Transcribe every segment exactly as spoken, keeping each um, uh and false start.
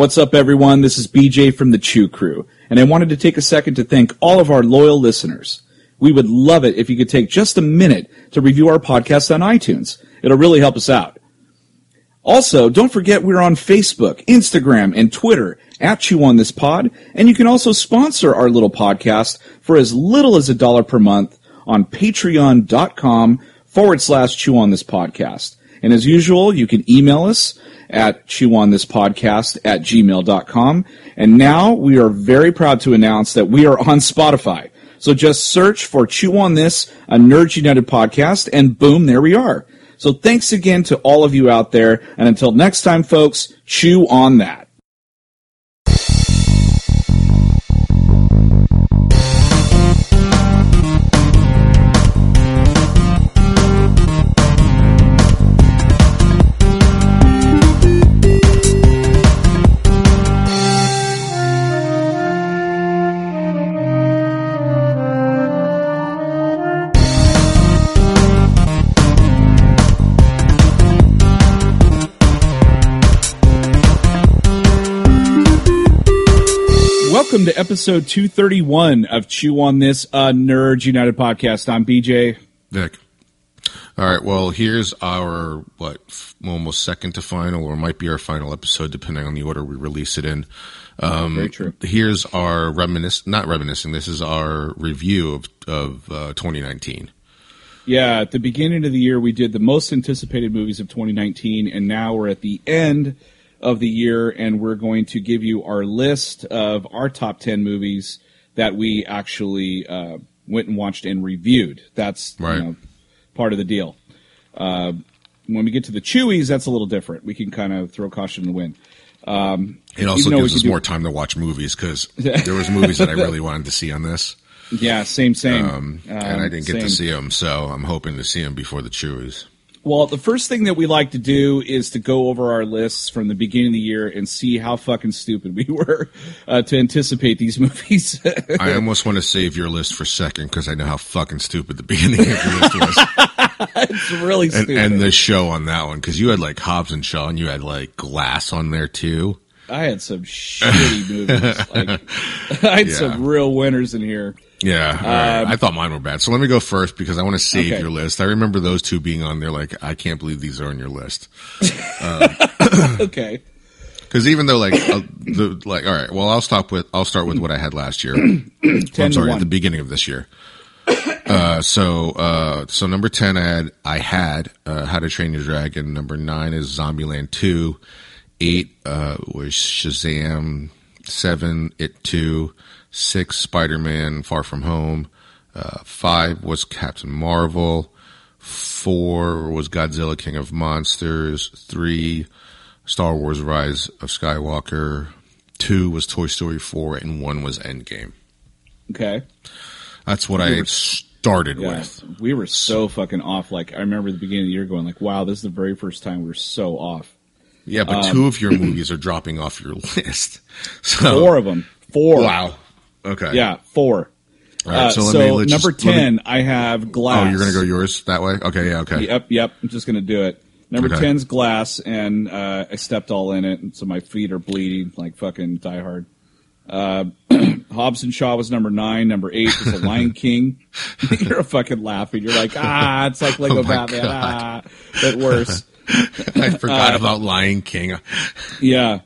What's up, everyone? This is B J from the Chew Crew, and I wanted to take a second to thank all of our loyal listeners. We would love it if you could take just a minute to review our podcast on iTunes. It'll really help us out. Also, don't forget we're on Facebook, Instagram, and Twitter at Chew On This Pod, and you can also sponsor our little podcast for as little as a dollar per month on patreon.com forward slash Chew On This Podcast. And as usual, you can email us at ChewOnThisPodcast at gmail dot com. And now we are very proud to announce that we are on Spotify. So just search for Chew On This, a Nerds United podcast, and boom, there we are. So thanks again to all of you out there. And until next time, folks, chew on that. Welcome to episode two thirty-one of Chew On This, a Nerds United podcast. I'm B J. Vic. All right, well, here's our, what, almost second to final, or might be our final episode, depending on the order we release it in. Um, Very true. Here's our reminisc, not reminiscing, this is our review of, of uh, twenty nineteen. Yeah, at the beginning of the year, we did the most anticipated movies of twenty nineteen, and now we're at the end of the year, and we're going to give you our list of our top ten movies that we actually uh, went and watched and reviewed. That's right. You know, part of the deal. Uh, when we get to the Chewies, that's a little different. We can kind of throw caution to the wind. Um, it also gives us do- more time to watch movies, because there was movies that I really wanted to see on this. Yeah, same, same. Um, and I didn't get same. to see them, so I'm hoping to see them before the Chewies. Well, the first thing that we like to do is to go over our lists from the beginning of the year and see how fucking stupid we were uh, to anticipate these movies. I almost want to save your list for second because I know how fucking stupid the beginning of your list was. It's really and, stupid. And the show on that one, because you had like Hobbs and Shaw and you had like Glass on there too. I had some shitty movies. Like, I had yeah. some real winners in here. Yeah, right. um, I thought mine were bad. So let me go first because I want to save okay. your list. I remember those two being on there like, I can't believe these are on your list. Uh, okay. Because even though like, uh, the, like, all right, well, I'll stop with, I'll start with what I had last year. I'm sorry, at the beginning of this year. Uh, so, uh, so number ten, I had, I had uh, How to Train Your Dragon. Number nine is Zombieland two. Eight uh, was Shazam. Seven, It two. Six, Spider-Man Far From Home. Uh, five was Captain Marvel. Four was Godzilla King of Monsters. Three, Star Wars Rise of Skywalker. Two was Toy Story four, and one was Endgame. Okay. That's what we I were, started yeah, with. We were so fucking off. Like, I remember the beginning of the year going like, wow, this is the very first time we were so off. Yeah, but um, two of your movies are dropping off your list. So, four of them. Four. Wow. Okay. Yeah, four. All right, so uh, let so me, number just, ten, me, I have Glass. Oh, you're going to go yours that way? Okay, yeah, okay. Yep, yep. I'm just going to do it. Number okay. ten's Glass, and uh, I stepped all in it, and so my feet are bleeding like fucking Die Hard. Uh, Hobbs and Shaw was number nine. Number eight was The Lion King. You're fucking laughing. You're like, ah, it's like Lego oh Batman. God. Ah, but worse. I forgot uh, about Lion King. Yeah.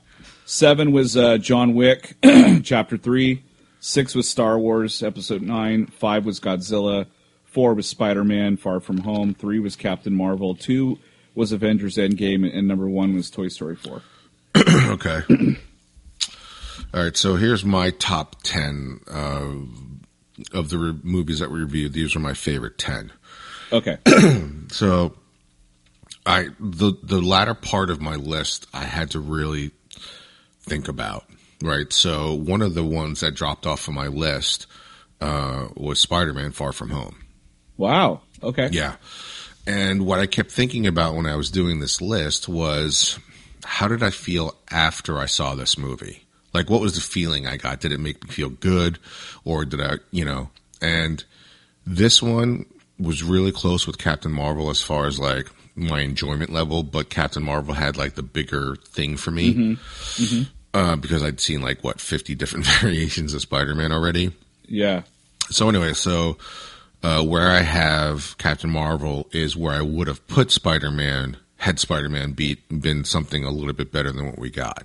Seven was uh, John Wick, Chapter three. Six was Star Wars, Episode nine. Five was Godzilla. Four was Spider-Man, Far From Home. Three was Captain Marvel. Two was Avengers Endgame. And number one was Toy Story four. Okay. All right, so here's my top ten uh, of the re- movies that we reviewed. These are my favorite ten. Okay. So I the the latter part of my list I had to really think about, right? So one of the ones that dropped off of my list uh, was Spider-Man Far From Home. Wow. Okay. Yeah. And what I kept thinking about when I was doing this list was, how did I feel after I saw this movie? Like, what was the feeling I got? Did it make me feel good, or did I, you know? And this one was really close with Captain Marvel as far as like my enjoyment level, but Captain Marvel had like the bigger thing for me. Mm-hmm. Mm-hmm. uh, because I'd seen like, what, fifty different variations of Spider-Man already. Yeah. So anyway, so uh, where I have Captain Marvel is where I would have put Spider-Man had Spider-Man beat been something a little bit better than what we got.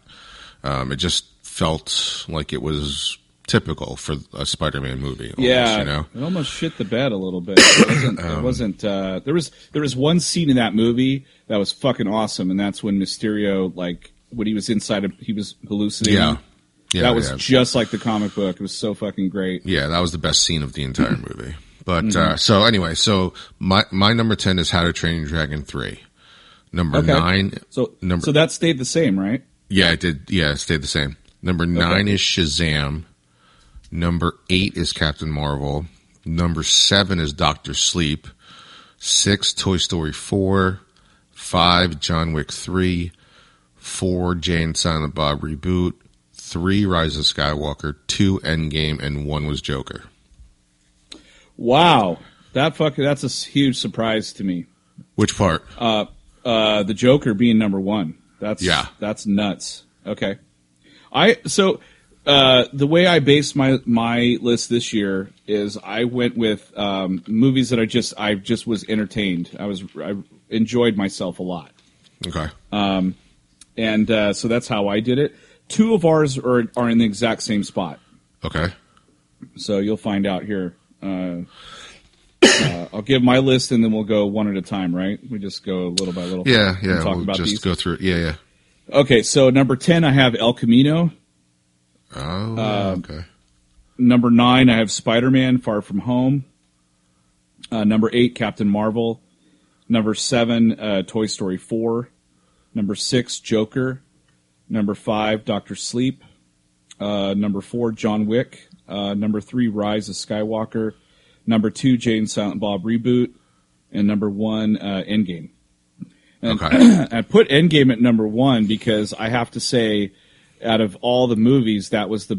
Um, it just felt like it was typical for a Spider-Man movie. Almost, yeah, you know? It almost shit the bed a little bit. It wasn't. um, it wasn't uh, there was there was one scene in that movie that was fucking awesome, and that's when Mysterio, like when he was inside, of, he was hallucinating. Yeah, yeah that was yeah. just like the comic book. It was so fucking great. Yeah, that was the best scene of the entire movie. But mm-hmm. uh, so anyway, so my my number ten is How to Train Your Dragon three. Number okay. nine. So number, so that stayed the same, right? Yeah, it did. Yeah, it stayed the same. Number nine okay. is Shazam. Number eight is Captain Marvel. Number seven is Doctor Sleep. Six, Toy Story four. Five, John Wick three. Four, Jay and Silent Bob Reboot. Three, Rise of Skywalker. Two, Endgame. And one was Joker. Wow. That fucking, that's a huge surprise to me. Which part? Uh, uh, the Joker being number one. That's, yeah. That's nuts. Okay. I, so... Uh, the way I based my, my list this year is I went with um, movies that I just I just was entertained. I was I enjoyed myself a lot. Okay. Um, and uh, so that's how I did it. Two of ours are are in the exact same spot. Okay. So you'll find out here. Uh, uh, I'll give my list and then we'll go one at a time. Right? We just go little by little. Yeah, yeah. Talk we'll about just these. Go through. It. Yeah, yeah. Okay. So number ten, I have El Camino. Oh, uh, okay. Number nine, I have Spider-Man Far From Home. Uh, number eight, Captain Marvel. Number seven, uh, Toy Story four. Number six, Joker. Number five, Doctor Sleep. Uh, number four, John Wick. Uh, number three, Rise of Skywalker. Number two, Jay and Silent Bob Reboot. And number one, uh, Endgame. And okay. I put Endgame at number one because I have to say... out of all the movies, that was the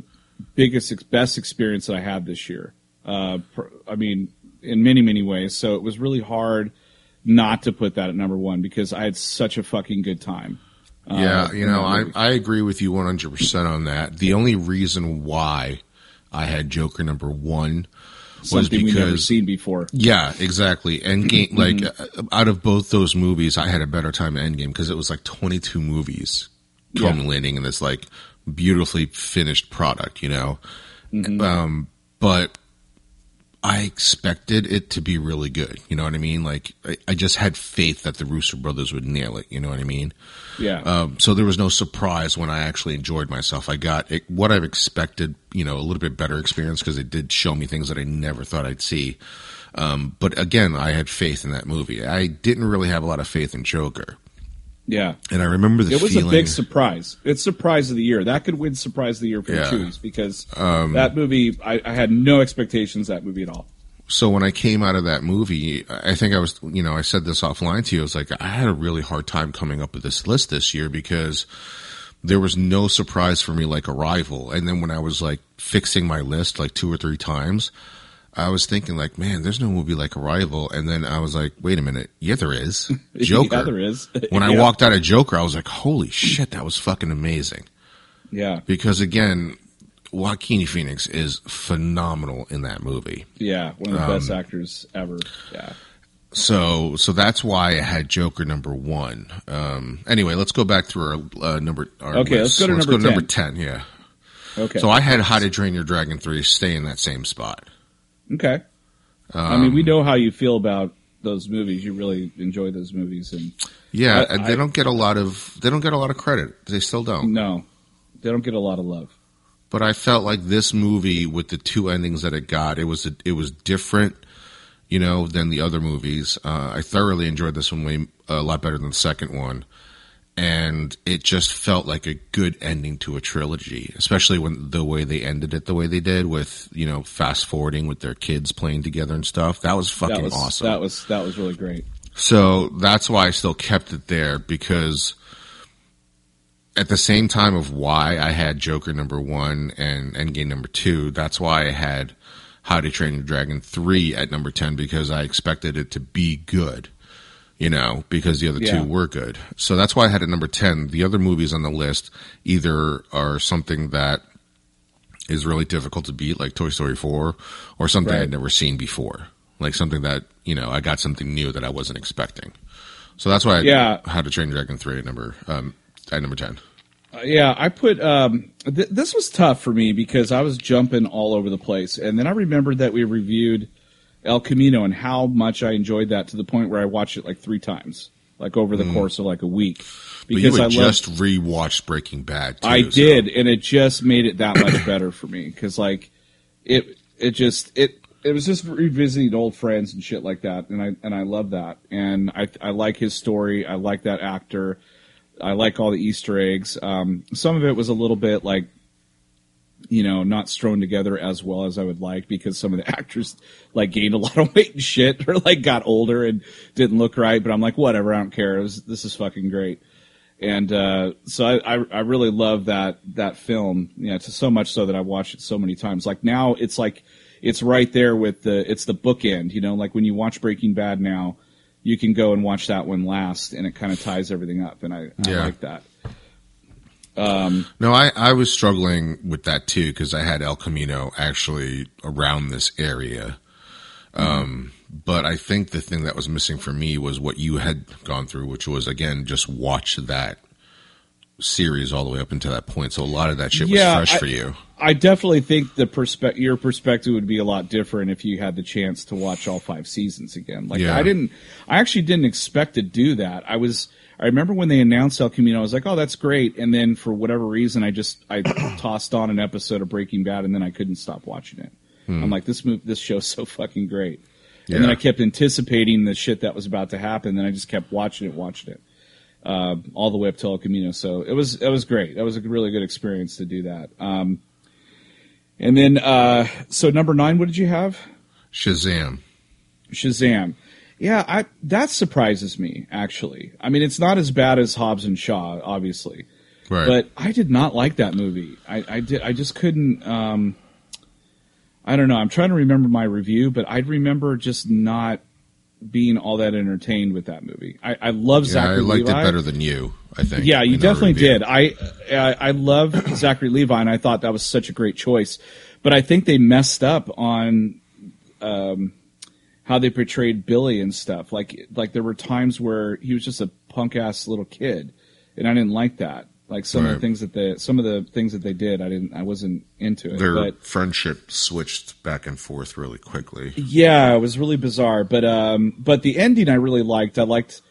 biggest, best experience that I had this year. Uh, I mean, in many, many ways. So it was really hard not to put that at number one because I had such a fucking good time. Yeah, uh, you know, I, I agree with you one hundred percent on that. The only reason why I had Joker number one was something because... something we've never seen before. Yeah, exactly. Endgame, like, out of both those movies, I had a better time at Endgame because it was like twenty-two movies. Culminating yeah. in this like beautifully finished product, you know. Mm-hmm. Um, but I expected it to be really good. You know what I mean? Like I, I just had faith that the Russo brothers would nail it. You know what I mean? Yeah. Um, so there was no surprise when I actually enjoyed myself. I got it, what I've expected, you know, a little bit better experience because it did show me things that I never thought I'd see. Um, but again, I had faith in that movie. I didn't really have a lot of faith in Joker. Yeah. And I remember the feeling. It was feeling, a big surprise. It's surprise of the year. That could win surprise of the year for yeah. Chewies because um, that movie, I, I had no expectations that movie at all. So when I came out of that movie, I think I was, you know, I said this offline to you. I was like, I had a really hard time coming up with this list this year because there was no surprise for me like Arrival. And then when I was like fixing my list like two or three times, I was thinking like, man, there's no movie like Arrival. And then I was like, wait a minute. Yeah, there is. Joker. yeah, there is. When I yeah. walked out of Joker, I was like, holy shit, that was fucking amazing. Yeah. Because again, Joaquin Phoenix is phenomenal in that movie. Yeah. One of the um, best actors ever. Yeah. So, so that's why I had Joker number one. Um, anyway, let's go back through our uh, number. Our okay. List. Let's go to, let's number, go to ten. number ten. Yeah. Okay. So I had How to Train Your Dragon three stay in that same spot. Okay. Um, I mean, we know how you feel about those movies. You really enjoy those movies, and yeah, I, they I, don't get a lot of they don't get a lot of credit. They still don't. No, they don't get a lot of love. But I felt like this movie, with the two endings that it got, it was a, it was different, you know, than the other movies. Uh, I thoroughly enjoyed this one way a lot better than the second one, and it just felt like a good ending to a trilogy, especially when the way they ended it the way they did with, you know, fast forwarding with their kids playing together and stuff. That was fucking that was, awesome. That was that was really great. So that's why I still kept it there, because at the same time of why I had Joker number one and Endgame number two, that's why I had How to Train Your Dragon three at number ten, because I expected it to be good. you know, because the other yeah. two were good. So that's why I had it number ten. The other movies on the list either are something that is really difficult to beat, like Toy Story four, or something right. I'd never seen before. Like something that, you know, I got something new that I wasn't expecting. So that's why I yeah. How to Train Your Dragon three at number, um, at number ten. Uh, yeah, I put um, – th- this was tough for me because I was jumping all over the place. And then I remembered that we reviewed El Camino and how much I enjoyed that to the point where I watched it like three times, like over the mm. course of like a week. Because but you had I just loved, rewatched Breaking Bad too. I so. did, and it just made it that much better for me because like it it just – it it was just revisiting old friends and shit like that, and I and I love that. And I I like his story. I like that actor. I like all the Easter eggs. Um, some of it was a little bit like, you know, not thrown together as well as I would like because some of the actors like gained a lot of weight and shit or like got older and didn't look right. But I'm like, whatever, I don't care. It was, this is fucking great. And uh, so I, I, I really love that that film. You know, it's so much so that I watched it so many times. Like now it's like it's right there with the it's the bookend, you know, like when you watch Breaking Bad now. You can go and watch that one last, and it kind of ties everything up, and I, I yeah. like that. Um, no, I, I was struggling with that, too, because I had El Camino actually around this area. Um, mm-hmm. But I think the thing that was missing for me was what you had gone through, which was, again, just watch that series all the way up until that point. So a lot of that shit yeah, was fresh I, for you. I definitely think the perspe- your perspective would be a lot different if you had the chance to watch all five seasons again. Like yeah. I didn't, I actually didn't expect to do that. I was, I remember when they announced El Camino, I was like, oh, that's great. And then for whatever reason, I just, I tossed on an episode of Breaking Bad and then I couldn't stop watching it. Hmm. I'm like, this move, this show's so fucking great. And yeah. then I kept anticipating the shit that was about to happen. Then I just kept watching it, watching it. Uh, all the way up to El Camino. So it was, it was great. That was a really good experience to do that. Um, and then, uh, so number nine, what did you have? Shazam. Shazam. Yeah. I, that surprises me actually. I mean, it's not as bad as Hobbs and Shaw, obviously, right. but I did not like that movie. I, I did. I just couldn't, um, I don't know. I'm trying to remember my review, but I remember just not being all that entertained with that movie. I, I love yeah, Zachary Levi. I liked Levi. it better than you, I think. Yeah, you definitely did. I, I I love Zachary Levi, and I thought that was such a great choice. But I think they messed up on um, how they portrayed Billy and stuff. Like, like there were times where he was just a punk-ass little kid, and I didn't like that. Like some right. of the things that they, some of the things that they did, I didn't, I wasn't into it. Their but, friendship switched back and forth really quickly. Yeah, it was really bizarre. But um, but the ending I really liked. I liked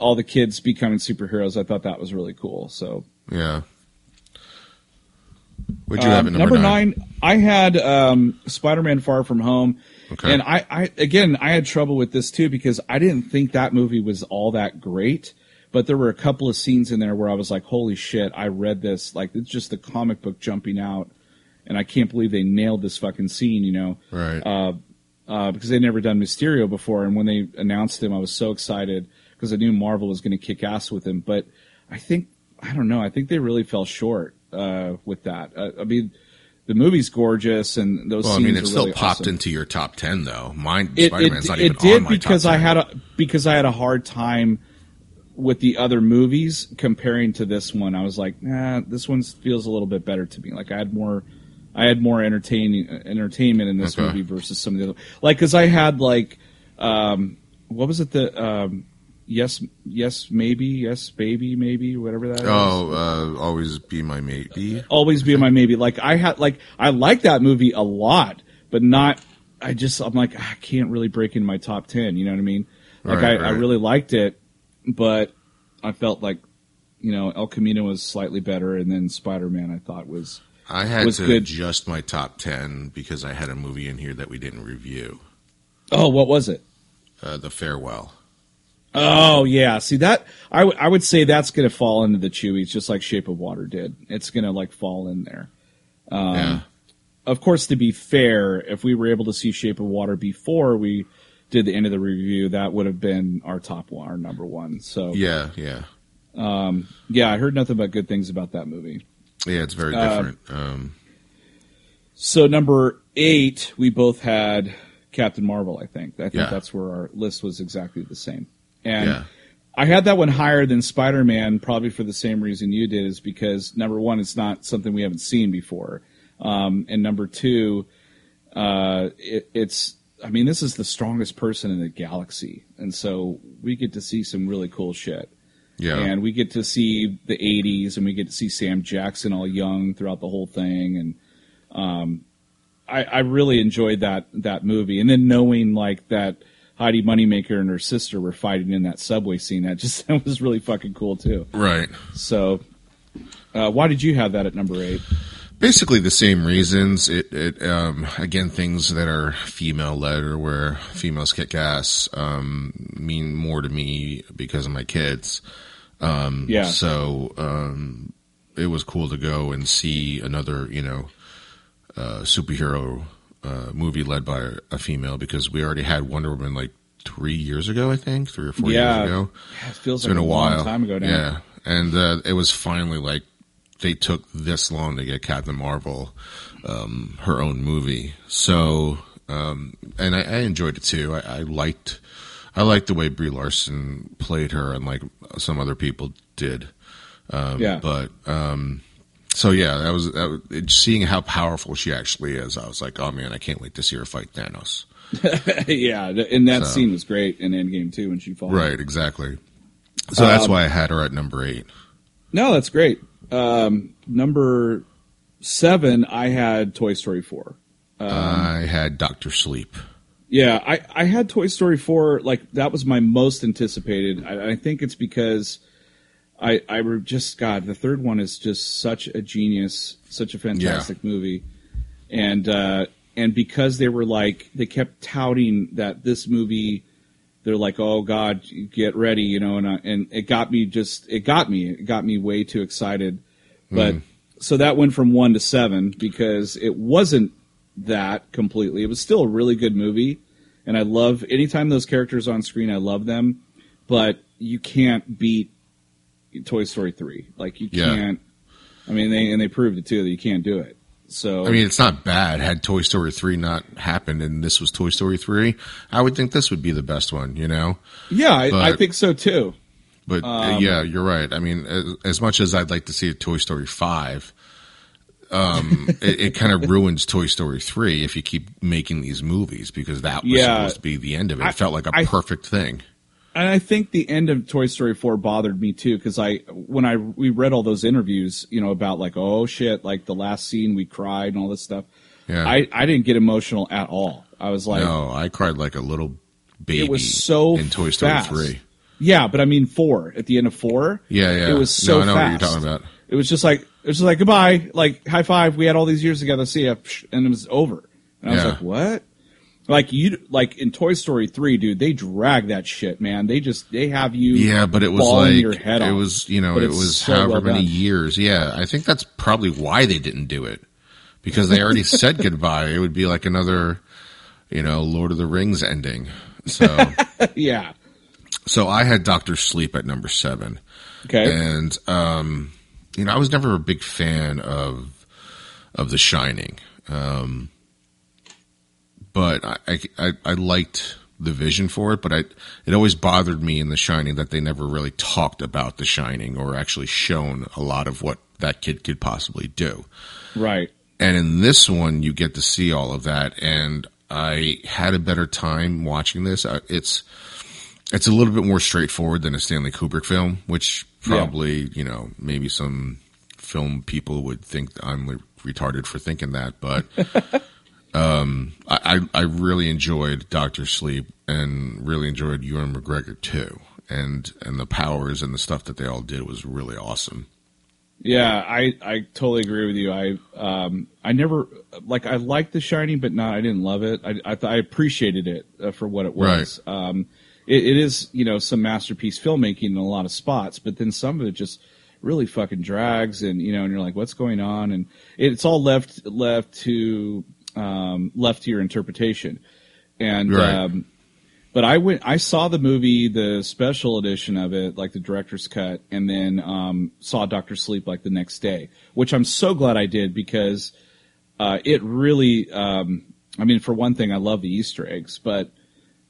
all the kids becoming superheroes. I thought that was really cool. So yeah. What'd you um, have at number, number nine? Number nine, I had um, Spider-Man Far From Home, okay. and I, I again I had trouble with this too because I didn't think that movie was all that great. But there were a couple of scenes in there where I was like, holy shit, I read this. Like, it's just the comic book jumping out, and I can't believe they nailed this fucking scene, you know? Right. Uh, uh, because they'd never done Mysterio before, and when they announced him, I was so excited because I knew Marvel was going to kick ass with him. But I think, I don't know, I think they really fell short uh, with that. Uh, I mean, the movie's gorgeous, and those well, scenes are really Well, I mean, it still really popped awesome. into your top ten, though. Mine, it, Spider-Man's it, not it even did on my because top ten. I had a, because I had a hard time with the other movies comparing to this one. I was like, nah, this one feels a little bit better to me. Like I had more, I had more entertaining entertainment in this okay. movie versus some of the other, like, cause I had like, um, what was it? The, um, yes, yes, maybe, yes, baby, maybe, whatever that oh, is. Oh, uh, always be my maybe. Always be my maybe. Like I had, like, I like that movie a lot, but not, I just, I'm like, I can't really break into my top ten. You know what I mean? Like right, I, right. I really liked it. But I felt like, you know, El Camino was slightly better, and then Spider-Man I thought was I had was to good. adjust my top ten because I had a movie in here that we didn't review. Oh, what was it? Uh, The Farewell. Oh, yeah. See, that I, w- I would say that's going to fall into the Chewies just like Shape of Water did. It's going to, like, fall in there. Um, yeah. Of course, to be fair, if we were able to see Shape of Water before we – did the end of the review, that would have been our top one, our number one. So yeah, yeah, um, yeah. I heard nothing but good things about that movie. Yeah, it's very different. Uh, um, so number eight, we both had Captain Marvel. I think. I think yeah. that's where our list was exactly the same. And yeah. I had that one higher than Spider-Man probably for the same reason you did, is because, number one, it's not something we haven't seen before. Um, and number two, uh, it, it's, I mean, this is the strongest person in the galaxy. And so we get to see some really cool shit. Yeah. And we get to see the eighties, and we get to see Sam Jackson all young throughout the whole thing. And um, I, I really enjoyed that, that movie. And then knowing, like, that Heidi Moneymaker and her sister were fighting in that subway scene. That just that was really fucking cool too. Right. So, uh, why did you have that at number eight? Basically the same reasons. It, it um, again, things that are female led or where females kick ass um, mean more to me because of my kids. Um, yeah. So um, it was cool to go and see another, you know, uh, superhero Uh, movie led by a, a female, because we already had Wonder Woman like three years ago, I think, three or four yeah. years ago. Yeah, it feels it's like been a, a while. long time ago now. Yeah, and uh, it was finally like they took this long to get Captain Marvel, um, her own movie. So, um, and I, I enjoyed it too. I, I liked, I liked the way Brie Larson played her, and like some other people did. Um, yeah, but. Um, So yeah, that was, that was seeing how powerful she actually is. I was like, oh man, I can't wait to see her fight Thanos. yeah, and that so, scene was great in Endgame too when she falls. Right, exactly. So um, that's why I had her at number eight. No, that's great. Um, number seven, I had Toy Story four. Um, I had Doctor Sleep. Yeah, I, I had Toy Story four. Like that was my most anticipated. I, I think it's because. I, I just, God, the third one is just such a genius, such a fantastic yeah. movie. And uh, and because they were like, they kept touting that this movie, they're like, oh, God, get ready, you know. And I, and it got me just, it got me. It got me way too excited. But mm. so that went from one to seven because it wasn't that completely. It was still a really good movie. And I love, anytime those characters on screen, I love them. But you can't beat Toy Story three, like you can't. Yeah. I mean, they and they proved it too that you can't do it. So I mean, it's not bad. Had Toy Story three not happened, and this was Toy Story three, I would think this would be the best one. You know? Yeah, but, I, I think so too. But um, yeah, you're right. I mean, as, as much as I'd like to see a Toy Story five, um, it, it kind of ruins Toy Story three if you keep making these movies because that was yeah, supposed to be the end of it. It I, felt like a I, perfect thing. And I think the end of Toy Story four bothered me too, because I when I we read all those interviews, you know, about like oh shit, like the last scene we cried and all this stuff. Yeah, I, I didn't get emotional at all. I was like, no, I cried like a little baby. It was so in Toy Story fast. three. Yeah, but I mean four at the end of four. Yeah, yeah. It was so no, I know fast. What you're talking about. It was just like it was just like goodbye, like high five. We had all these years together. See ya, and it was over. And I yeah. was like, what? Like you, like in Toy Story three, dude, they drag that shit, man. They just they have you. Yeah, but it was like your head it was, you know, it was so however well many done. years. Yeah, I think that's probably why they didn't do it because they already said goodbye. It would be like another, you know, Lord of the Rings ending. So yeah. So I had Doctor Sleep at number seven. Okay, and um, you know, I was never a big fan of of The Shining. Um. But I, I I liked the vision for it, but I it always bothered me in The Shining that they never really talked about The Shining or actually shown a lot of what that kid could possibly do. Right. And in this one, you get to see all of that, and I had a better time watching this. It's it's a little bit more straightforward than a Stanley Kubrick film, which probably, yeah. you know, maybe some film people would think I'm retarded for thinking that, but... Um, I, I really enjoyed Doctor Sleep and really enjoyed Ewan McGregor too. And, and the powers and the stuff that they all did was really awesome. Yeah, I, I totally agree with you. I, um, I never, like, I liked The Shining, but not, I didn't love it. I, I, I appreciated it uh, for what it was. Right. Um, it, it is, you know, some masterpiece filmmaking in a lot of spots, but then some of it just really fucking drags and, you know, and you're like, what's going on? And it's all left, left to, Um, left to your interpretation, and right. um, but I went. I saw the movie, the special edition of it, like the director's cut, and then um, saw Doctor Sleep like the next day, which I'm so glad I did because uh, it really. Um, I mean, for one thing, I love the Easter eggs, but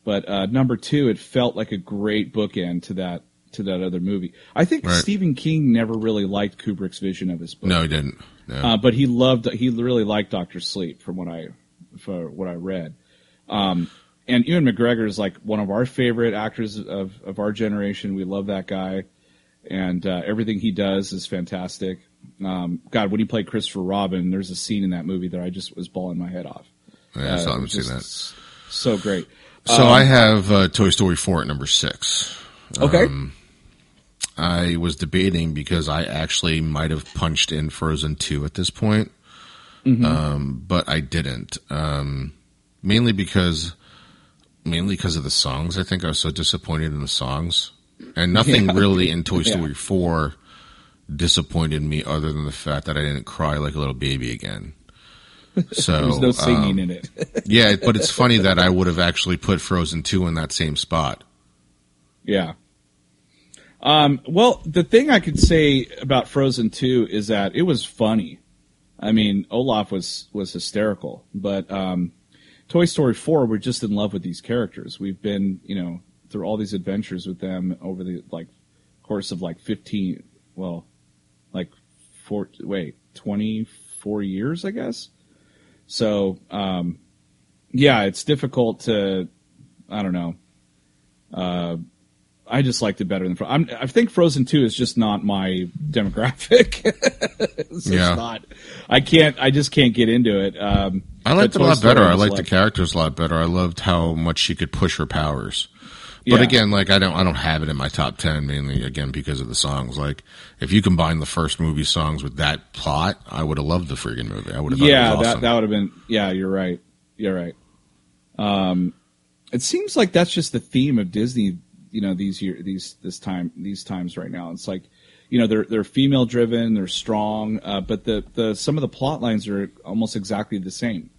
but uh, number two, it felt like a great bookend to that to that other movie. I think right. Stephen King never really liked Kubrick's vision of his book. No, he didn't. No. Uh, but he loved, he really liked Doctor Sleep from what I, for what I read. Um, and Ewan McGregor is like one of our favorite actors of, of our generation. We love that guy. And, uh, everything he does is fantastic. Um, God, when he played Christopher Robin, there's a scene in that movie that I just was bawling my head off. Yeah, I saw him see that. So great. So um, I have uh, Toy Story four at number six. Okay. Um, I was debating because I actually might have punched in Frozen two at this point, mm-hmm. um, but I didn't. Um, mainly because, mainly because of the songs. I think I was so disappointed in the songs, and nothing yeah. really in Toy Story yeah. four disappointed me other than the fact that I didn't cry like a little baby again. So, there's no singing um, in it. Yeah, but it's funny that I would have actually put Frozen two in that same spot. Yeah. Um, well, the thing I could say about Frozen two is that it was funny. I mean, Olaf was, was hysterical, but um, Toy Story four, we're just in love with these characters. We've been, you know, through all these adventures with them over the like course of like fifteen, well, like four, wait, twenty-four years, I guess. So, um, yeah, it's difficult to, I don't know. Uh, I just liked it better than Frozen. I think Frozen two is just not my demographic. It's yeah. just not. I can't, I just can't get into it. Um, I liked it a lot better. I liked like, the characters a lot better. I loved how much she could push her powers. But yeah. again, like I don't, I don't have it in my top ten mainly again because of the songs. Like if you combine the first movie songs with that plot, I would have loved the freaking movie. I would have. Yeah, thought it was awesome. that that would have been. Yeah, you're right. You're right. Um, it seems like that's just the theme of Disney. You know, these year, these this time, these times right now. It's like, you know, they're they're female driven, they're strong, uh, but the the some of the plot lines are almost exactly the same.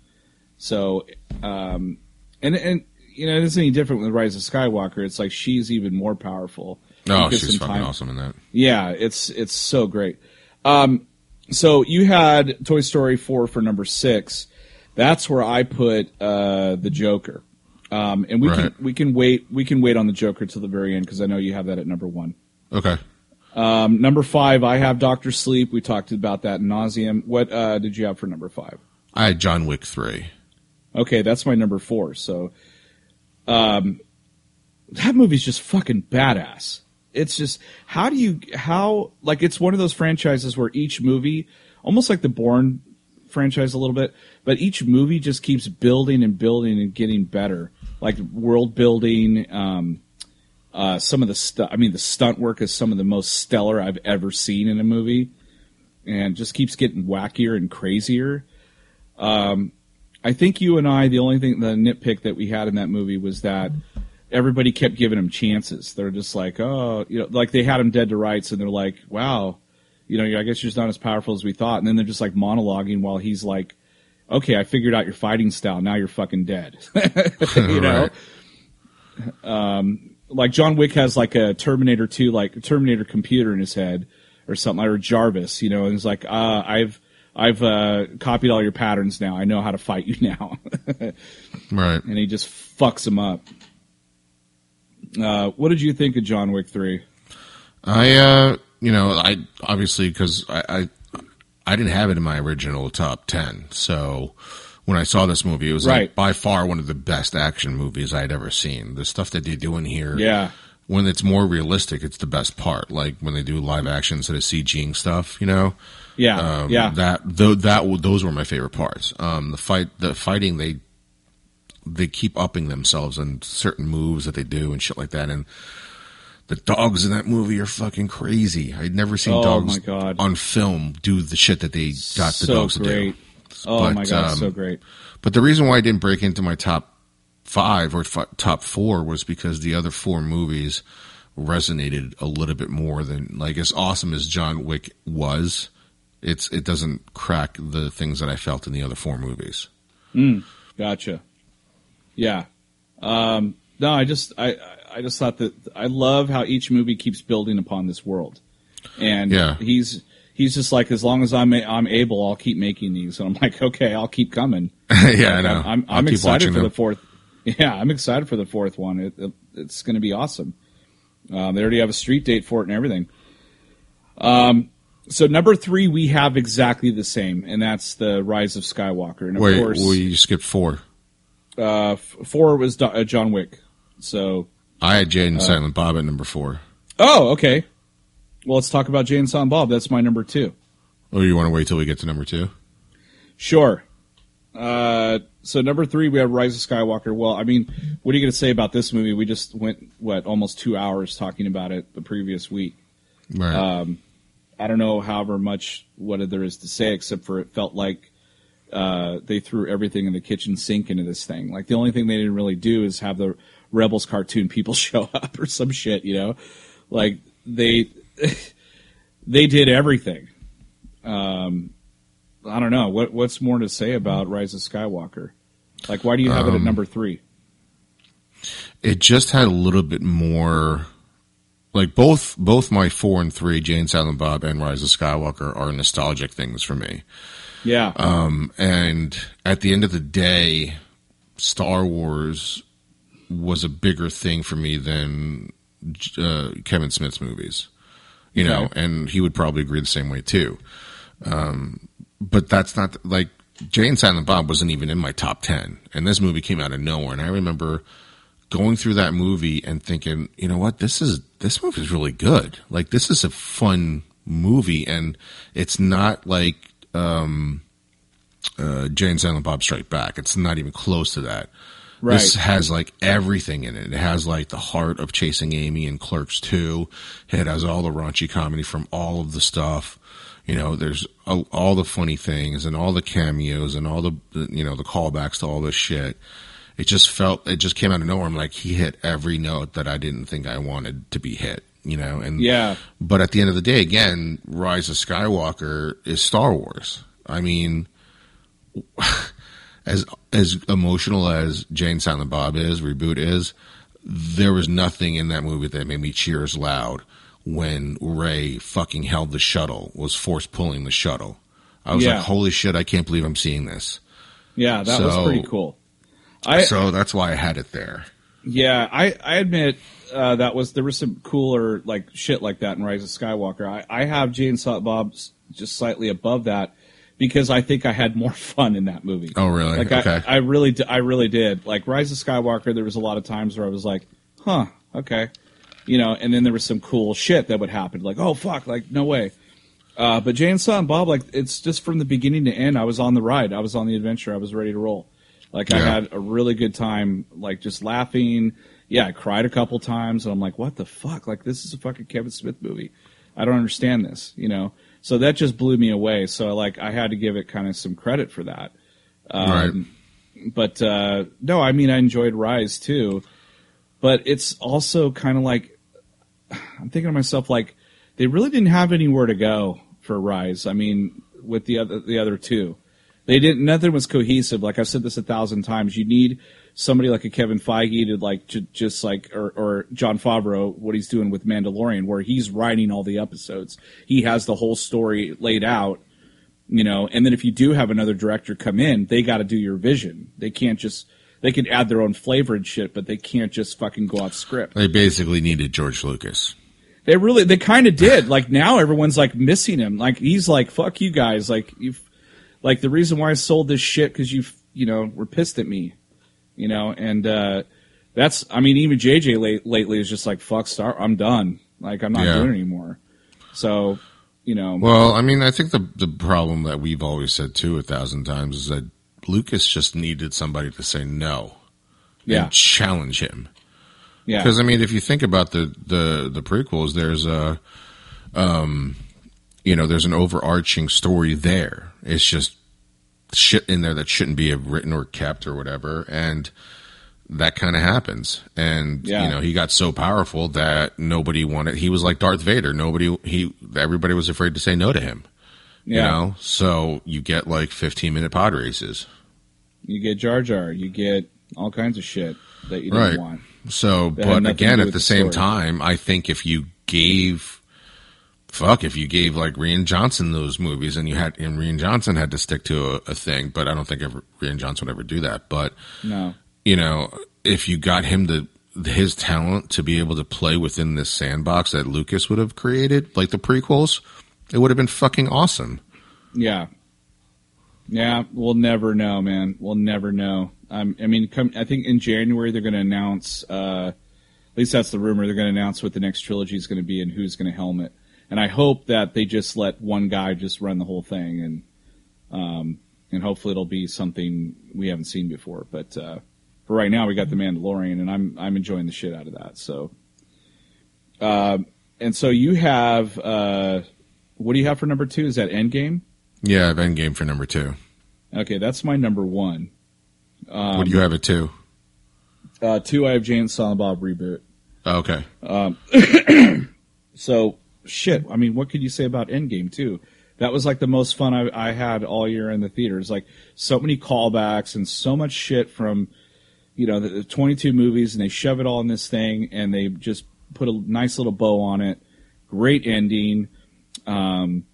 So, um, and and. You know, it isn't any different with Rise of Skywalker. It's like she's even more powerful. Oh, she's fucking awesome in that. Yeah, it's it's so great. Um, so you had Toy Story four for number six. That's where I put uh, the Joker, um, and we right. can we can wait we can wait on the Joker till the very end because I know you have that at number one. Okay. Um, number five, I have Doctor Sleep. We talked about that in nauseam. What uh, did you have for number five? I had John Wick three. Okay, that's my number four. So. Um, that movie's just fucking badass. It's just, how do you, how, like, it's one of those franchises where each movie, almost like the Bourne franchise a little bit, but each movie just keeps building and building and getting better. Like, world building, um, uh, some of the stuff, I mean, the stunt work is some of the most stellar I've ever seen in a movie, and just keeps getting wackier and crazier. Um, I think you and I, the only thing, the nitpick that we had in that movie was that everybody kept giving him chances. They're just like, oh, you know, like they had him dead to rights and they're like, wow, you know, I guess you're just not as powerful as we thought. And then they're just like monologuing while he's like, okay, I figured out your fighting style. Now you're fucking dead. You know? Right. Um, like John Wick has like a Terminator two, like a Terminator computer in his head or something, or Jarvis, you know, and he's like, uh, I've, I've uh, copied all your patterns now. I know how to fight you now. Right. And he just fucks him up. Uh, what did you think of John Wick three? I, uh, you know, I obviously because I, I I didn't have it in my original top ten. So when I saw this movie, it was right. like by far one of the best action movies I had ever seen. The stuff that they do in here, yeah. when it's more realistic, it's the best part. Like when they do live action instead of CGing stuff, you know. Yeah, um, yeah. That though that those were my favorite parts. Um, the fight, the fighting, they they keep upping themselves in certain moves that they do and shit like that. And the dogs in that movie are fucking crazy. I'd never seen oh, dogs on film do the shit that they got so the dogs great. to do. Oh but, my god, um, so great! But the reason why I didn't break into my top five or f- top four was because the other four movies resonated a little bit more than like as awesome as John Wick was. It's it doesn't crack the things that I felt in the other four movies. Mm, gotcha. Yeah. Um, no, I just I, I just thought that I love how each movie keeps building upon this world, and yeah. he's he's just like as long as I'm I'm able, I'll keep making these, and I'm like okay, I'll keep coming. yeah, I know. I'm I'm, I'm excited for them. the fourth. Yeah, I'm excited for the fourth one. It, it, it's going to be awesome. Um, they already have a street date for it and everything. Um, so number three, we have exactly the same, and that's the Rise of Skywalker. And of Wait, course, well, you skipped four. Uh, f- four was Do- uh, John Wick. So I had Jay and uh, Silent Bob at number four. Oh, okay. Well, let's talk about Jay and Silent Bob. That's my number two. Oh, you want to wait till we get to number two? Sure. Uh, so number three, we have Rise of Skywalker. Well, I mean, what are you going to say about this movie? We just went, what, almost two hours talking about it the previous week. Right. Um, I don't know however much what there is to say, except for it felt like uh, they threw everything in the kitchen sink into this thing. Like, the only thing they didn't really do is have the Rebels cartoon people show up or some shit, you know? Like, they they did everything. Um, I don't know. What What's more to say about Rise of Skywalker? Like, why do you have um, it at number three? It just had a little bit more... Like, both both my four and three, Jay and Silent Bob and Rise of Skywalker, are nostalgic things for me. Yeah. Um, and at the end of the day, Star Wars was a bigger thing for me than uh, Kevin Smith's movies. You know, okay. And he would probably agree the same way, too. Um, but that's not... Like, Jay and Silent Bob wasn't even in my top ten. And this movie came out of nowhere. And I remember... going through that movie and thinking, you know what, this is this movie is really good. Like, this is a fun movie, and it's not like um, uh, Jay and Silent Bob Strike Back. It's not even close to that. Right. This has, like, everything in it. It has, like, the heart of Chasing Amy and Clerks two. It has all the raunchy comedy from all of the stuff. You know, there's all, all the funny things and all the cameos and all the, you know, the callbacks to all this shit. It just felt, it just came out of nowhere. I'm like, he hit every note that I didn't think I wanted to be hit, you know? And, yeah. But at the end of the day, again, Rise of Skywalker is Star Wars. I mean, as, as emotional as Jay and Silent Bob is, Reboot is, there was nothing in that movie that made me cheer as loud when Rey fucking held the shuttle, was force pulling the shuttle. I was yeah. like, holy shit, I can't believe I'm seeing this. Yeah, that so, was pretty cool. I, so that's why I had it there. Yeah, I, I admit uh, that was there was some cooler like shit like that in Rise of Skywalker. I, I have Jay and Silent Bob just slightly above that because I think I had more fun in that movie. Oh, really? Like, okay. I, I really, d- I really did. Like Rise of Skywalker, there was a lot of times where I was like, "Huh, okay," you know. And then there was some cool shit that would happen, like, "Oh fuck," like, "No way." Uh, but Jay and Silent Bob, like, it's just from the beginning to end. I was on the ride. I was on the adventure. I was ready to roll. Like, yeah. I had a really good time, like, just laughing. Yeah, I cried a couple times, and I'm like, what the fuck? Like, this is a fucking Kevin Smith movie. I don't understand this, you know? So that just blew me away. So, like, I had to give it kind of some credit for that. Um, right. But, uh, no, I mean, I enjoyed Rise, too. But it's also kind of like, I'm thinking to myself, like, they really didn't have anywhere to go for Rise. I mean, with the other the other two. They didn't. Nothing was cohesive. Like I've said this a thousand times. You need somebody like a Kevin Feige to like to just like or, or Jon Favreau, what he's doing with Mandalorian, where he's writing all the episodes. He has the whole story laid out, you know. And then if you do have another director come in, they got to do your vision. They can't just. They can add their own flavor and shit, but they can't just fucking go off script. They basically needed George Lucas. They really. They kind of did. Like now, everyone's like missing him. Like he's like, fuck you guys. Like you've. Like, the reason why I sold this shit, because you, you know, were pissed at me, you know, and uh, that's, I mean, even J J late, lately is just like, fuck Star, I'm done. Like, I'm not yeah. doing it anymore. So, you know. Well, I mean, I think the the problem that we've always said, too, a thousand times is that Lucas just needed somebody to say no yeah. and challenge him. Yeah. Because, I mean, if you think about the, the, the prequels, there's a, um, you know, there's an overarching story there. It's just shit in there that shouldn't be written or kept or whatever. And that kind of happens. And, yeah. you know, he got so powerful that nobody wanted, he was like Darth Vader. Nobody, he, everybody was afraid to say no to him. Yeah. You know, so you get like fifteen minute pod races. You get Jar Jar, you get all kinds of shit that you don't right. want. So, but again, at the, the same story. time, I think if you gave, Fuck if you gave like Rian Johnson those movies and you had and Rian Johnson had to stick to a, a thing, but I don't think ever Rian Johnson would ever do that. But no, you know, if you got him to his talent to be able to play within this sandbox that Lucas would have created, like the prequels, it would have been fucking awesome. Yeah. Yeah, we'll never know, man. We'll never know. Um, I mean, come, I think in January they're going to announce, uh, at least that's the rumor, they're going to announce what the next trilogy is going to be and who's going to helm it. And I hope that they just let one guy just run the whole thing, and um, and hopefully it'll be something we haven't seen before. But uh, for right now, we got The Mandalorian, and I'm I'm enjoying the shit out of that. So, uh, and so you have uh, what do you have for number two? Is that Endgame? Yeah, I have Endgame for number two. Okay, that's my number one. Um, what do you have at two? Uh, two, I have Jay and Silent Bob Reboot. Oh, okay. Um, so. Shit, I mean, what could you say about Endgame, too? That was, like, the most fun I, I had all year in the theaters. Like, so many callbacks and so much shit from, you know, the, the twenty-two movies, and they shove it all in this thing, and they just put a nice little bow on it. Great ending. Um,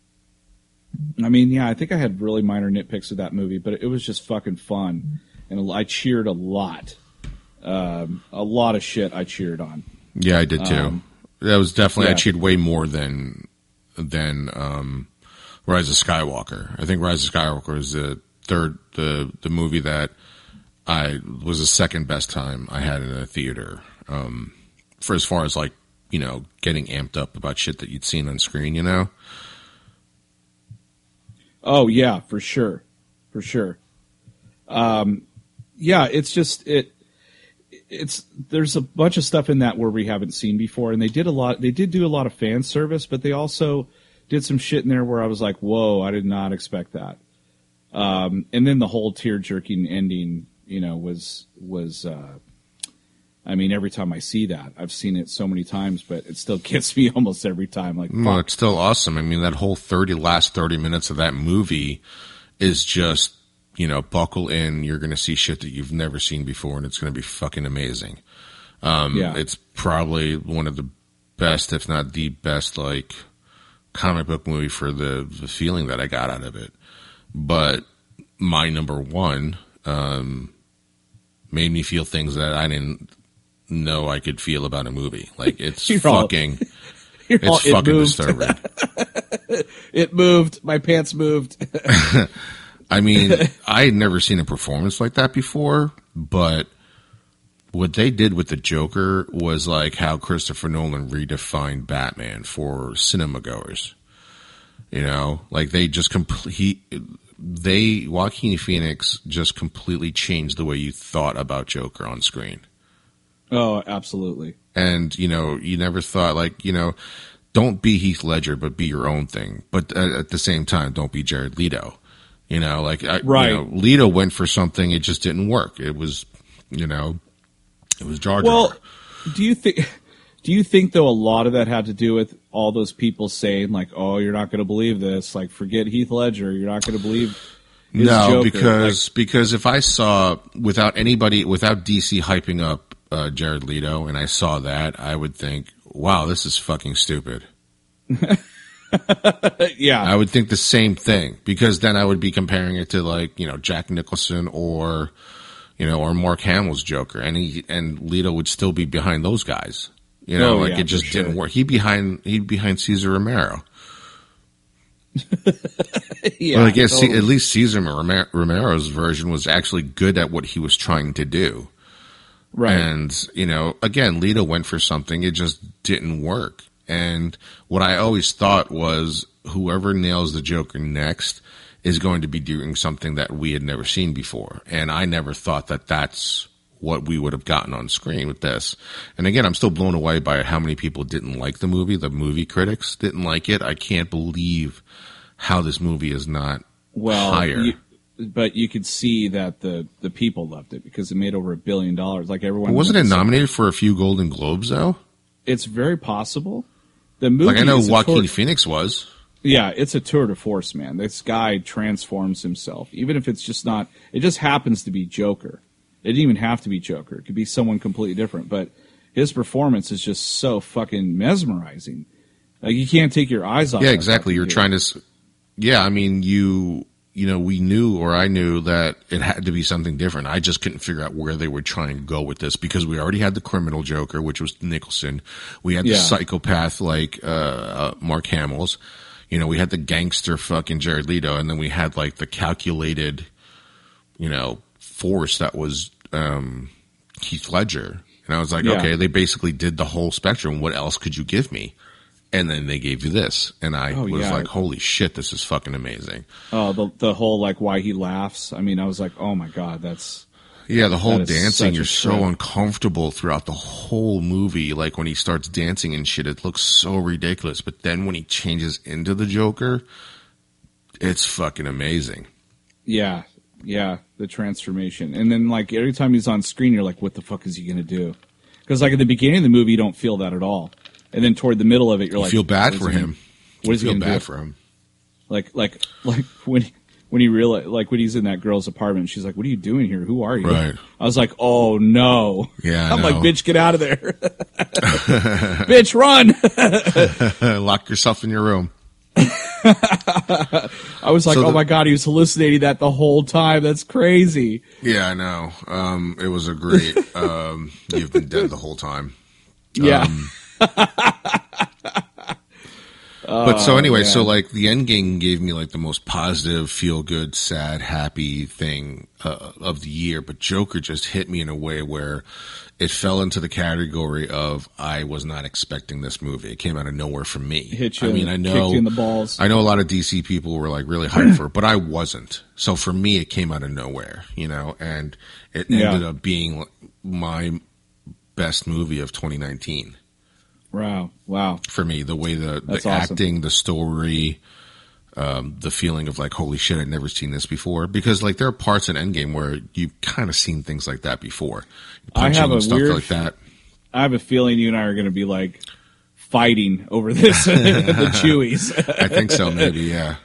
I mean, yeah, I think I had really minor nitpicks of that movie, but it was just fucking fun. And I cheered a lot. Um, a lot of shit I cheered on. Yeah, I did, too. Um, That was definitely, yeah. I cheated way more than than um, Rise of Skywalker. I think Rise of Skywalker is the third, the the movie that I was the second best time I had in a theater. Um, for as far as like, you know, getting amped up about shit that you'd seen on screen, you know? Oh yeah, for sure, for sure. Um, yeah, it's just it. It's there's a bunch of stuff in that where we haven't seen before, and they did a lot. They did do a lot of fan service, but they also did some shit in there where I was like, "Whoa, I did not expect that." Um, and then the whole tear jerking ending, you know, was was. Uh, I mean, every time I see that, I've seen it so many times, but it still gets me almost every time. Like, well, it's still awesome. I mean, that whole thirty last thirty minutes of that movie is just. You know, buckle in. You're going to see shit that you've never seen before, and it's going to be fucking amazing. Um, yeah. It's probably one of the best, if not the best, like comic book movie for the, the feeling that I got out of it. But my number one um, made me feel things that I didn't know I could feel about a movie. Like it's fucking, all, it's all, fucking it moved. Disturbing. It moved. My pants moved. I mean, I had never seen a performance like that before, but what they did with the Joker was like how Christopher Nolan redefined Batman for cinema goers. You know, like they just complete, they, Joaquin Phoenix just completely changed the way you thought about Joker on screen. Oh, absolutely. And, you know, you never thought like, you know, don't be Heath Ledger, but be your own thing. But at the same time, don't be Jared Leto. You know, like, I, right. You know, Leto went for something. It just didn't work. It was, you know, it was Jar Jar. Well, do you think, do you think though a lot of that had to do with all those people saying like, oh, you're not going to believe this. Like, forget Heath Ledger. You're not going to believe his No, Joker. because, like, because if I saw without anybody, without D C hyping up uh, Jared Leto and I saw that, I would think, wow, this is fucking stupid. Yeah, I would think the same thing because then I would be comparing it to like, you know, Jack Nicholson or, you know, or Mark Hamill's Joker, and he and Leto would still be behind those guys. You know, oh, like yeah, it just didn't sure. work. He behind he behind Cesar Romero. Yeah, well, I guess totally. At least Cesar Romero's version was actually good at what he was trying to do. Right, and you know, again, Leto went for something. It just didn't work. And what I always thought was whoever nails the Joker next is going to be doing something that we had never seen before. And I never thought that that's what we would have gotten on screen with this. And again, I'm still blown away by how many people didn't like the movie. The movie critics didn't like it. I can't believe how this movie is not well, higher. You, but you could see that the, the people loved it because it made over a billion dollars. Like everyone, but wasn't it nominated for a few Golden Globes though? It's very possible. The movie like I know Joaquin Phoenix was. Yeah, it's a tour de force, man. This guy transforms himself. Even if it's just not, it just happens to be Joker. It didn't even have to be Joker. It could be someone completely different. But his performance is just so fucking mesmerizing. Like you can't take your eyes off. Yeah, exactly. You're trying to. Yeah, I mean, you you know, we knew, or I knew, that it had to be something different. I just couldn't figure out where they were trying to go with this, because we already had the criminal Joker, which was Nicholson. We had yeah. the psychopath, like, uh, uh, Mark Hamill's. You know, we had the gangster fucking Jared Leto, and then we had, like, the calculated, you know, force that was, um, Heath Ledger. And I was like, yeah. okay, they basically did the whole spectrum. What else could you give me? And then they gave you this, and I oh, was yeah. like, "Holy shit, this is fucking amazing!" Oh, the the whole like why he laughs. I mean, I was like, "Oh my god, that's yeah." The whole dancing, you're so uncomfortable throughout the whole movie. Like when he starts dancing and shit, it looks so ridiculous. But then when he changes into the Joker, it's fucking amazing. Yeah, yeah, the transformation, and then like every time he's on screen, you're like, "What the fuck is he gonna do?" Because like at the beginning of the movie, you don't feel that at all. And then toward the middle of it, you're you like, feel bad for him. What is he gonna do? Feel bad for him. Like, like, like when when he realized, like when he's in that girl's apartment, she's like, "What are you doing here? Who are you?" Right. I was like, "Oh no!" Yeah. I'm like, "Bitch, get out of there! Bitch, run! Lock yourself in your room." I was like, so the, "Oh my god, he was hallucinating that the whole time. That's crazy." Yeah, I know. Um, it was a great. Um, you've been dead the whole time. Yeah. Um, but so anyway, oh, so like the Endgame gave me like the most positive, feel good, sad, happy thing uh, of the year. But Joker just hit me in a way where it fell into the category of I was not expecting this movie. It came out of nowhere for me. Hit you. I mean, I know, kicked you in the balls. I know a lot of D C people were like really hyped for it, but I wasn't. So for me, it came out of nowhere, you know, and it ended yeah. up being my best movie of twenty nineteen. Wow! Wow! For me, the way the, the awesome. acting, the story, um, the feeling of like, holy shit, I've never seen this before. Because like there are parts in Endgame where you've kind of seen things like that before. Punching I have a and stuff weird, like that. I have a feeling you and I are going to be like fighting over this. The Chewies. I think so. Maybe yeah.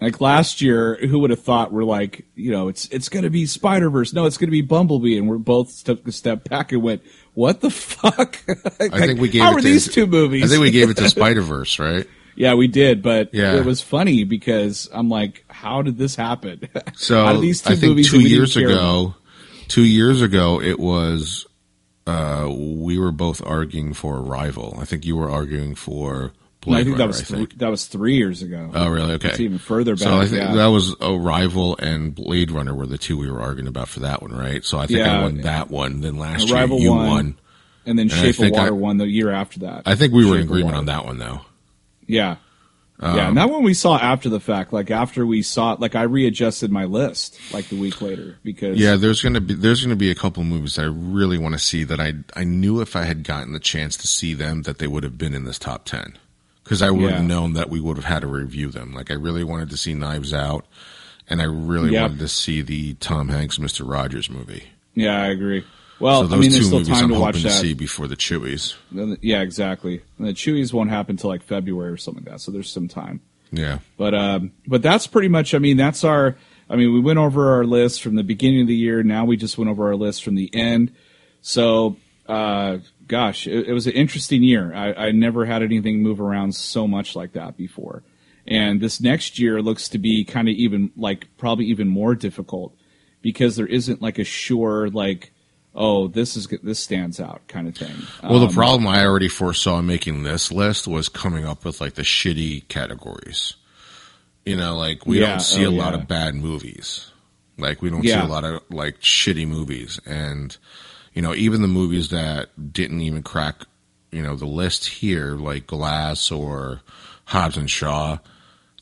Like last year, who would have thought we're like, you know, it's it's going to be Spider-Verse. No, it's going to be Bumblebee, and we're both took a step back and went, what the fuck? like, I think we gave how it are to, these two movies? I think we gave it to Spider-Verse, right? Yeah, we did, but yeah. it was funny because I'm like, how did this happen? So how these two I think movies two years ago, two years ago, it was uh, we were both arguing for Arrival. I think you were arguing for. No, I think that was I think. Th- that was three years ago. Oh, really? Okay, it's even further back. So I think yeah. that was Arrival and Blade Runner were the two we were arguing about for that one, right? So I think yeah. I won that one. Then last Arrival year you won, won. and then and Shape of Water I, won the year after that. I think we were Shape in agreement on that one, though. Yeah, um, yeah, and that one we saw after the fact. Like after we saw it, like I readjusted my list like the week later because yeah, there's gonna be there's gonna be a couple movies that I really want to see that I I knew if I had gotten the chance to see them that they would have been in this top ten. Because I would have yeah. known that we would have had to review them. Like, I really wanted to see Knives Out, and I really yep. wanted to see the Tom Hanks Mister Rogers movie. Yeah, I agree. Well, so those I mean, there's two still time I'm to watch that. To see before the Chewies. Yeah, exactly. And the Chewies won't happen till like February or something like that. So there's some time. Yeah. But um, but that's pretty much. I mean, that's our. I mean, we went over our list from the beginning of the year. Now we just went over our list from the end. So. Uh, Gosh, it, it was an interesting year. I, I never had anything move around so much like that before. And this next year looks to be kind of even like probably even more difficult because there isn't like a sure like, oh, this is this stands out kind of thing. Well, um, the problem I already foresaw making this list was coming up with like the shitty categories. You know, like we yeah, don't see oh, a yeah. lot of bad movies. Like we don't yeah. see a lot of like shitty movies. And you know, even the movies that didn't even crack, you know, the list here, like Glass or Hobbs and Shaw,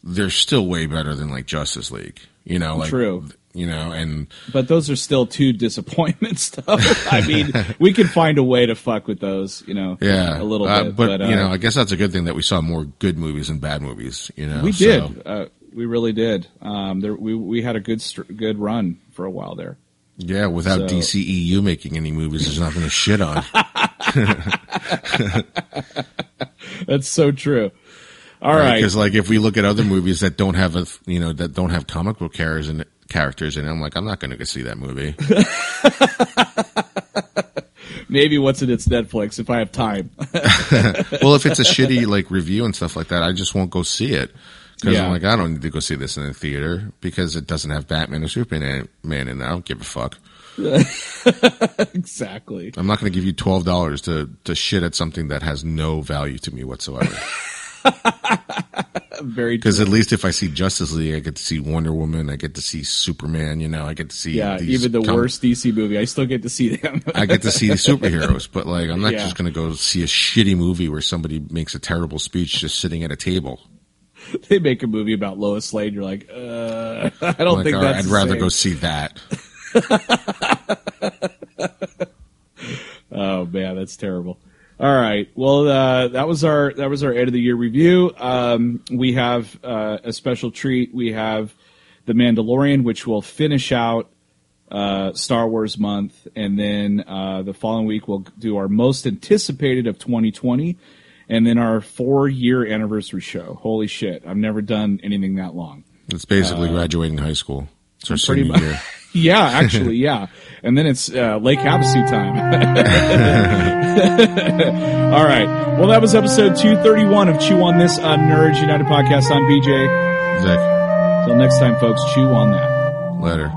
they're still way better than like Justice League. You know, like true. You know, and but those are still two disappointments, though. I mean, we could find a way to fuck with those, you know, yeah, a little bit. Uh, but, but uh, you know, I guess that's a good thing that we saw more good movies than bad movies. You know, we did, so. uh, we really did. Um, there, we we had a good good run for a while there. Yeah, without so. D C E U making any movies, there's nothing to shit on. That's so true. All right, because right, like if we look at other movies that don't have a you know that don't have comic book characters in it, characters in it, I'm like, I'm not going to go see that movie. Maybe once it's Netflix if I have time. Well, if it's a shitty like review and stuff like that, I just won't go see it. Because yeah. I'm like, I don't need to go see this in the theater because it doesn't have Batman or Superman in it. I don't give a fuck. Exactly. I'm not going to give you twelve dollars to, to shit at something that has no value to me whatsoever. Very true. Because at least if I see Justice League, I get to see Wonder Woman. I get to see Superman. You know, I get to see yeah, these even the com- worst D C movie. I still get to see them. I get to see the superheroes, but like, I'm not yeah. just going to go see a shitty movie where somebody makes a terrible speech just sitting at a table. They make a movie about Lois Lane. You're like, uh, I don't like, think right, that's. I'd rather same. go see that. Oh man, that's terrible. All right. Well, uh, that was our that was our end of the year review. Um, we have uh, a special treat. We have The Mandalorian, which will finish out uh, Star Wars month, and then uh, the following week we'll do our most anticipated of twenty twenty, and then our four year anniversary show. Holy shit! I've never done anything that long. It's basically uh, graduating high school. It's our senior much- year. Yeah, actually, yeah. And then it's uh, Lake Havasu time. All right. Well, that was episode two thirty-one of Chew on This on Nerds United Podcast. I'm B J. Zach. Till next time, folks, chew on that. Later.